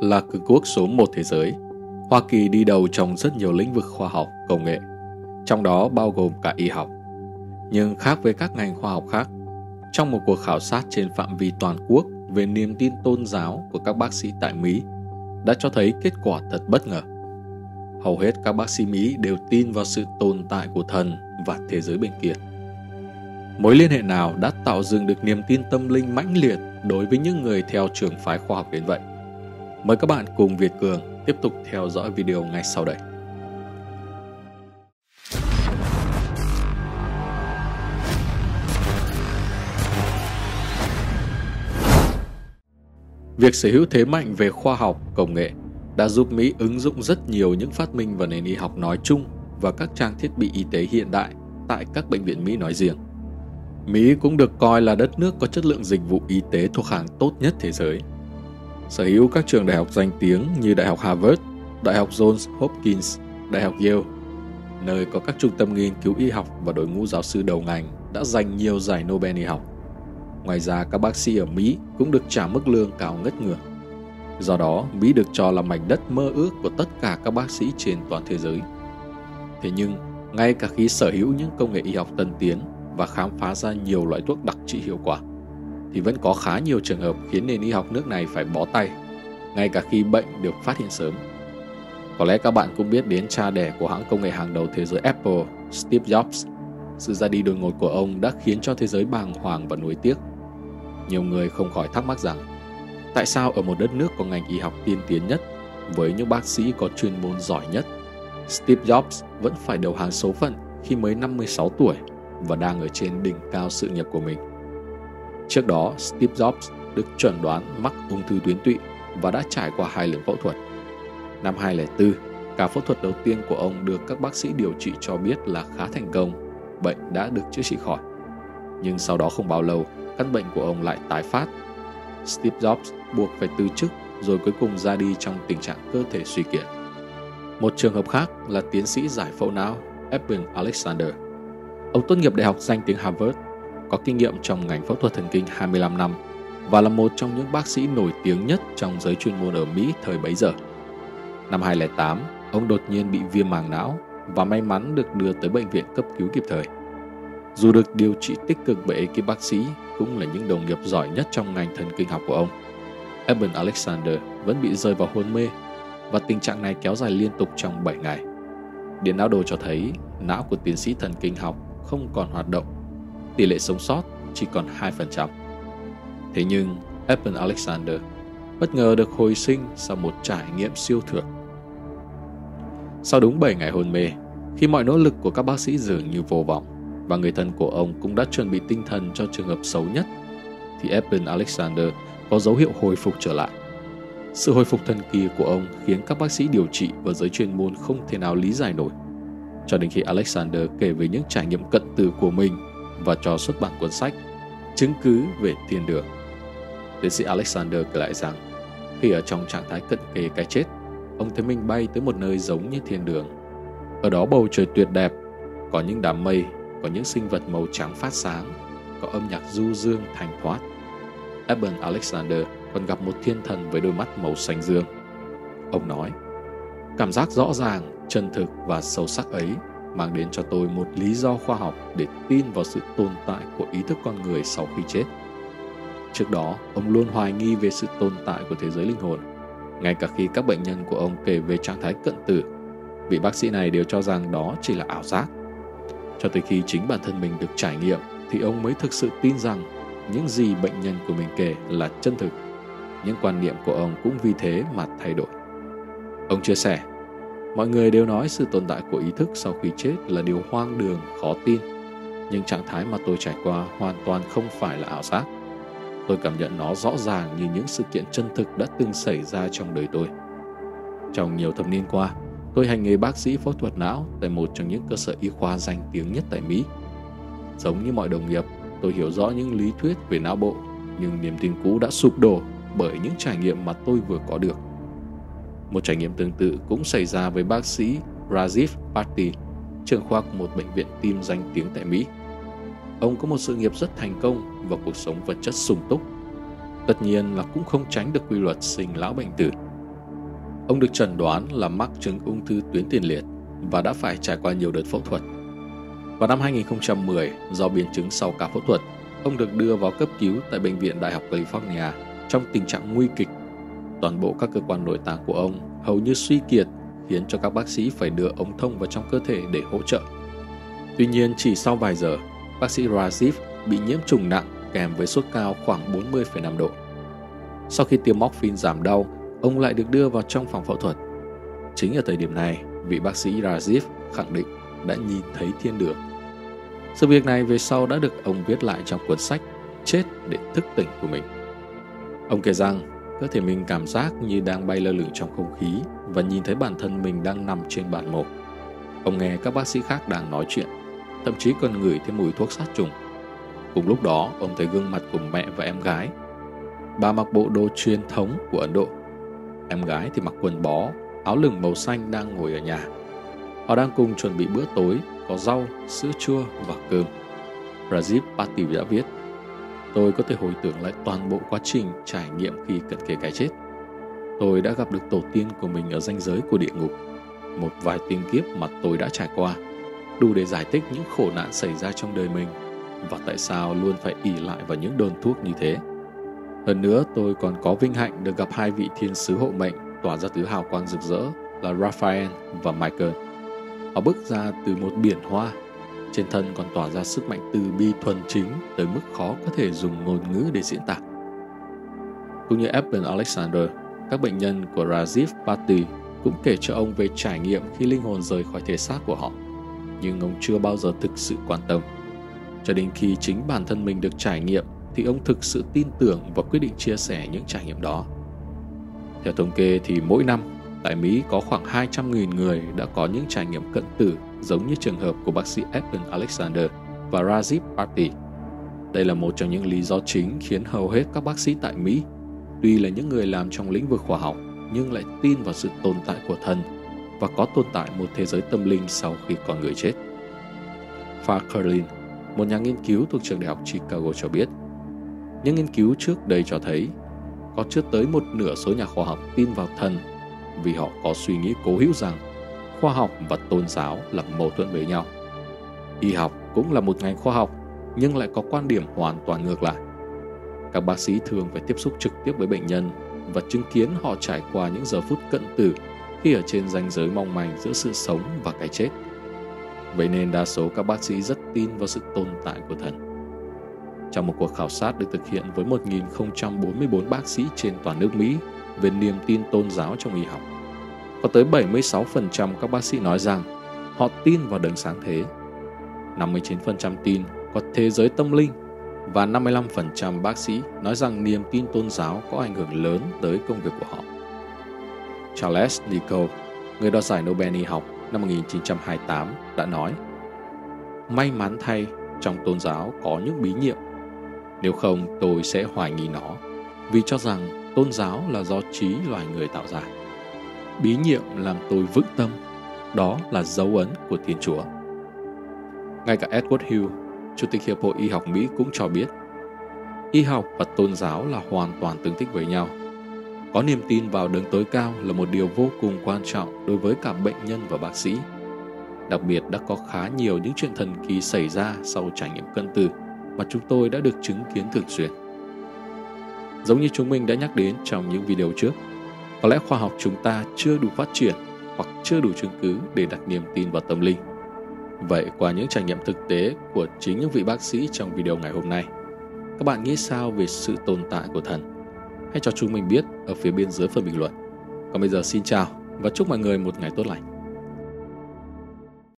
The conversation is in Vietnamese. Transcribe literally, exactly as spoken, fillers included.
là cường quốc số một thế giới, Hoa Kỳ đi đầu trong rất nhiều lĩnh vực khoa học, công nghệ, trong đó bao gồm cả y học. Nhưng khác với các ngành khoa học khác, trong một cuộc khảo sát trên phạm vi toàn quốc về niềm tin tôn giáo của các bác sĩ tại Mỹ đã cho thấy kết quả thật bất ngờ. Hầu hết các bác sĩ Mỹ đều tin vào sự tồn tại của thần và thế giới bên kia. Mối liên hệ nào đã tạo dựng được niềm tin tâm linh mãnh liệt đối với những người theo trường phái khoa học đến vậy? Mời các bạn cùng Việt Cường tiếp tục theo dõi video ngay sau đây. Việc sở hữu thế mạnh về khoa học, công nghệ đã giúp Mỹ ứng dụng rất nhiều những phát minh vào nền y học nói chung và các trang thiết bị y tế hiện đại tại các bệnh viện Mỹ nói riêng. Mỹ cũng được coi là đất nước có chất lượng dịch vụ y tế thuộc hàng tốt nhất thế giới. Sở hữu các trường đại học danh tiếng như Đại học Harvard, Đại học Johns Hopkins, Đại học Yale, nơi có các trung tâm nghiên cứu y học và đội ngũ giáo sư đầu ngành đã giành nhiều giải Nobel y học. Ngoài ra, các bác sĩ ở Mỹ cũng được trả mức lương cao ngất ngưỡng. Do đó, Mỹ được cho là mảnh đất mơ ước của tất cả các bác sĩ trên toàn thế giới. Thế nhưng, ngay cả khi sở hữu những công nghệ y học tân tiến và khám phá ra nhiều loại thuốc đặc trị hiệu quả, thì vẫn có khá nhiều trường hợp khiến nền y học nước này phải bó tay, ngay cả khi bệnh được phát hiện sớm. Có lẽ các bạn cũng biết đến cha đẻ của hãng công nghệ hàng đầu thế giới Apple, Steve Jobs. Sự ra đi đột ngột của ông đã khiến cho thế giới bàng hoàng và nuối tiếc. Nhiều người không khỏi thắc mắc rằng, tại sao ở một đất nước có ngành y học tiên tiến nhất, với những bác sĩ có chuyên môn giỏi nhất, Steve Jobs vẫn phải đầu hàng số phận khi mới năm mươi sáu tuổi và đang ở trên đỉnh cao sự nghiệp của mình. Trước đó, Steve Jobs được chẩn đoán mắc ung thư tuyến tụy và đã trải qua hai lần phẫu thuật. Năm hai không không bốn, ca phẫu thuật đầu tiên của ông được các bác sĩ điều trị cho biết là khá thành công, bệnh đã được chữa trị khỏi. Nhưng sau đó không bao lâu, căn bệnh của ông lại tái phát. Steve Jobs buộc phải từ chức rồi cuối cùng ra đi trong tình trạng cơ thể suy kiệt. Một trường hợp khác là tiến sĩ giải phẫu não Eben Alexander. Ông tốt nghiệp đại học danh tiếng Harvard, có kinh nghiệm trong ngành phẫu thuật thần kinh hai mươi lăm năm và là một trong những bác sĩ nổi tiếng nhất trong giới chuyên môn ở Mỹ thời bấy giờ. Năm hai không không tám, ông đột nhiên bị viêm màng não và may mắn được đưa tới bệnh viện cấp cứu kịp thời. Dù được điều trị tích cực bởi ekip bác sĩ cũng là những đồng nghiệp giỏi nhất trong ngành thần kinh học của ông, Eben Alexander vẫn bị rơi vào hôn mê và tình trạng này kéo dài liên tục trong bảy ngày. Điện não đồ cho thấy não của tiến sĩ thần kinh học không còn hoạt động, tỷ lệ sống sót chỉ còn hai phần trăm. Thế nhưng Eben Alexander bất ngờ được hồi sinh sau một trải nghiệm siêu thường. Sau đúng bảy ngày hôn mê, khi mọi nỗ lực của các bác sĩ dường như vô vọng và người thân của ông cũng đã chuẩn bị tinh thần cho trường hợp xấu nhất, thì Eben Alexander có dấu hiệu hồi phục trở lại. Sự hồi phục thần kỳ của ông khiến các bác sĩ điều trị và giới chuyên môn không thể nào lý giải nổi, cho đến khi Alexander kể về những trải nghiệm cận tử của mình và cho xuất bản cuốn sách Chứng cứ về thiên đường. Tiến sĩ Alexander kể lại rằng, khi ở trong trạng thái cận kề cái chết, ông thấy mình bay tới một nơi giống như thiên đường. Ở đó bầu trời tuyệt đẹp, có những đám mây, có những sinh vật màu trắng phát sáng, có âm nhạc du dương thanh thoát. Eben Alexander còn gặp một thiên thần với đôi mắt màu xanh dương. Ông nói, cảm giác rõ ràng, chân thực và sâu sắc ấy mang đến cho tôi một lý do khoa học để tin vào sự tồn tại của ý thức con người sau khi chết. Trước đó, ông luôn hoài nghi về sự tồn tại của thế giới linh hồn. Ngay cả khi các bệnh nhân của ông kể về trạng thái cận tử, vị bác sĩ này đều cho rằng đó chỉ là ảo giác. Cho tới khi chính bản thân mình được trải nghiệm thì ông mới thực sự tin rằng những gì bệnh nhân của mình kể là chân thực. Những quan niệm của ông cũng vì thế mà thay đổi. Ông chia sẻ, mọi người đều nói sự tồn tại của ý thức sau khi chết là điều hoang đường, khó tin. Nhưng trạng thái mà tôi trải qua hoàn toàn không phải là ảo giác. Tôi cảm nhận nó rõ ràng như những sự kiện chân thực đã từng xảy ra trong đời tôi. Trong nhiều thập niên qua, tôi hành nghề bác sĩ phẫu thuật não tại một trong những cơ sở y khoa danh tiếng nhất tại Mỹ. Giống như mọi đồng nghiệp, tôi hiểu rõ những lý thuyết về não bộ, nhưng niềm tin cũ đã sụp đổ bởi những trải nghiệm mà tôi vừa có được. Một trải nghiệm tương tự cũng xảy ra với bác sĩ Rajiv Parti, trưởng khoa của một bệnh viện tim danh tiếng tại Mỹ. Ông có một sự nghiệp rất thành công và cuộc sống vật chất sung túc. Tất nhiên là cũng không tránh được quy luật sinh lão bệnh tử, Ông được chẩn đoán là mắc chứng ung thư tuyến tiền liệt và đã phải trải qua nhiều đợt phẫu thuật. Vào năm hai nghìn không trăm mười, do biến chứng sau ca phẫu thuật, ông được đưa vào cấp cứu tại Bệnh viện Đại học California trong tình trạng nguy kịch. Toàn bộ các cơ quan nội tạng của ông hầu như suy kiệt, khiến cho các bác sĩ phải đưa ống thông vào trong cơ thể để hỗ trợ. Tuy nhiên, chỉ sau vài giờ, bác sĩ Rajiv bị nhiễm trùng nặng kèm với sốt cao khoảng bốn mươi phẩy năm độ. Sau khi tiêm morphine giảm đau, ông lại được đưa vào trong phòng phẫu thuật. Chính ở thời điểm này, vị bác sĩ Rajiv khẳng định đã nhìn thấy thiên đường. Sự việc này về sau đã được ông viết lại trong cuốn sách Chết để thức tỉnh của mình. Ông kể rằng, cơ thể mình cảm giác như đang bay lơ lửng trong không khí và nhìn thấy bản thân mình đang nằm trên bàn mổ. Ông nghe các bác sĩ khác đang nói chuyện, thậm chí còn ngửi thấy mùi thuốc sát trùng. Cùng lúc đó, ông thấy gương mặt của mẹ và em gái. Bà mặc bộ đồ truyền thống của Ấn Độ. Em gái thì mặc quần bó, áo lửng màu xanh đang ngồi ở nhà. Họ đang cùng chuẩn bị bữa tối, có rau, sữa chua và cơm. Rajiv Parti đã viết, tôi có thể hồi tưởng lại toàn bộ quá trình trải nghiệm khi cận kề cái chết. Tôi đã gặp được tổ tiên của mình ở ranh giới của địa ngục. Một vài tiên kiếp mà tôi đã trải qua, đủ để giải thích những khổ nạn xảy ra trong đời mình và tại sao luôn phải ỷ lại vào những đơn thuốc như thế. Hơn nữa, tôi còn có vinh hạnh được gặp hai vị thiên sứ hộ mệnh tỏa ra thứ hào quang rực rỡ là Raphael và Michael. Họ bước ra từ một biển hoa, trên thân còn tỏa ra sức mạnh từ bi thuần chính tới mức khó có thể dùng ngôn ngữ để diễn tả. Cũng như Eben Alexander, các bệnh nhân của Rajiv Parti cũng kể cho ông về trải nghiệm khi linh hồn rời khỏi thể xác của họ, nhưng ông chưa bao giờ thực sự quan tâm. Cho đến khi chính bản thân mình được trải nghiệm thì ông thực sự tin tưởng và quyết định chia sẻ những trải nghiệm đó. Theo thống kê thì mỗi năm, tại Mỹ có khoảng hai trăm nghìn người đã có những trải nghiệm cận tử giống như trường hợp của bác sĩ Eben Alexander và Rajiv Parti. Đây là một trong những lý do chính khiến hầu hết các bác sĩ tại Mỹ, tuy là những người làm trong lĩnh vực khoa học, nhưng lại tin vào sự tồn tại của thần và có tồn tại một thế giới tâm linh sau khi con người chết. Farkerlin, một nhà nghiên cứu thuộc trường đại học Chicago cho biết, những nghiên cứu trước đây cho thấy có chưa tới một nửa số nhà khoa học tin vào thần vì họ có suy nghĩ cố hữu rằng khoa học và tôn giáo là mâu thuẫn với nhau. Y học cũng là một ngành khoa học nhưng lại có quan điểm hoàn toàn ngược lại. Các bác sĩ thường phải tiếp xúc trực tiếp với bệnh nhân và chứng kiến họ trải qua những giờ phút cận tử khi ở trên ranh giới mong manh giữa sự sống và cái chết. Vậy nên đa số các bác sĩ rất tin vào sự tồn tại của thần. Trong một cuộc khảo sát được thực hiện với một nghìn không trăm bốn mươi bốn bác sĩ trên toàn nước Mỹ về niềm tin tôn giáo trong y học, có tới bảy mươi sáu phần trăm các bác sĩ nói rằng họ tin vào đấng sáng thế, năm mươi chín phần trăm tin có thế giới tâm linh và năm mươi lăm phần trăm bác sĩ nói rằng niềm tin tôn giáo có ảnh hưởng lớn tới công việc của họ. Charles Nicoll, người đoạt giải Nobel y học năm một nghìn chín trăm hai mươi tám, đã nói, may mắn thay, trong tôn giáo có những bí nhiệm. Nếu không, tôi sẽ hoài nghi nó, vì cho rằng tôn giáo là do trí loài người tạo ra. Bí nhiệm làm tôi vững tâm, đó là dấu ấn của Thiên Chúa. Ngay cả Edward Hill, Chủ tịch Hiệp hội Y học Mỹ cũng cho biết, y học và tôn giáo là hoàn toàn tương thích với nhau. Có niềm tin vào đấng tối cao là một điều vô cùng quan trọng đối với cả bệnh nhân và bác sĩ. Đặc biệt đã có khá nhiều những chuyện thần kỳ xảy ra sau trải nghiệm cận tử mà chúng tôi đã được chứng kiến thường xuyên. Giống như chúng mình đã nhắc đến trong những video trước, có lẽ khoa học chúng ta chưa đủ phát triển hoặc chưa đủ chứng cứ để đặt niềm tin vào tâm linh. Vậy qua những trải nghiệm thực tế của chính những vị bác sĩ trong video ngày hôm nay, các bạn nghĩ sao về sự tồn tại của thần? Hãy cho chúng mình biết ở phía bên dưới phần bình luận. Còn bây giờ xin chào và chúc mọi người một ngày tốt lành.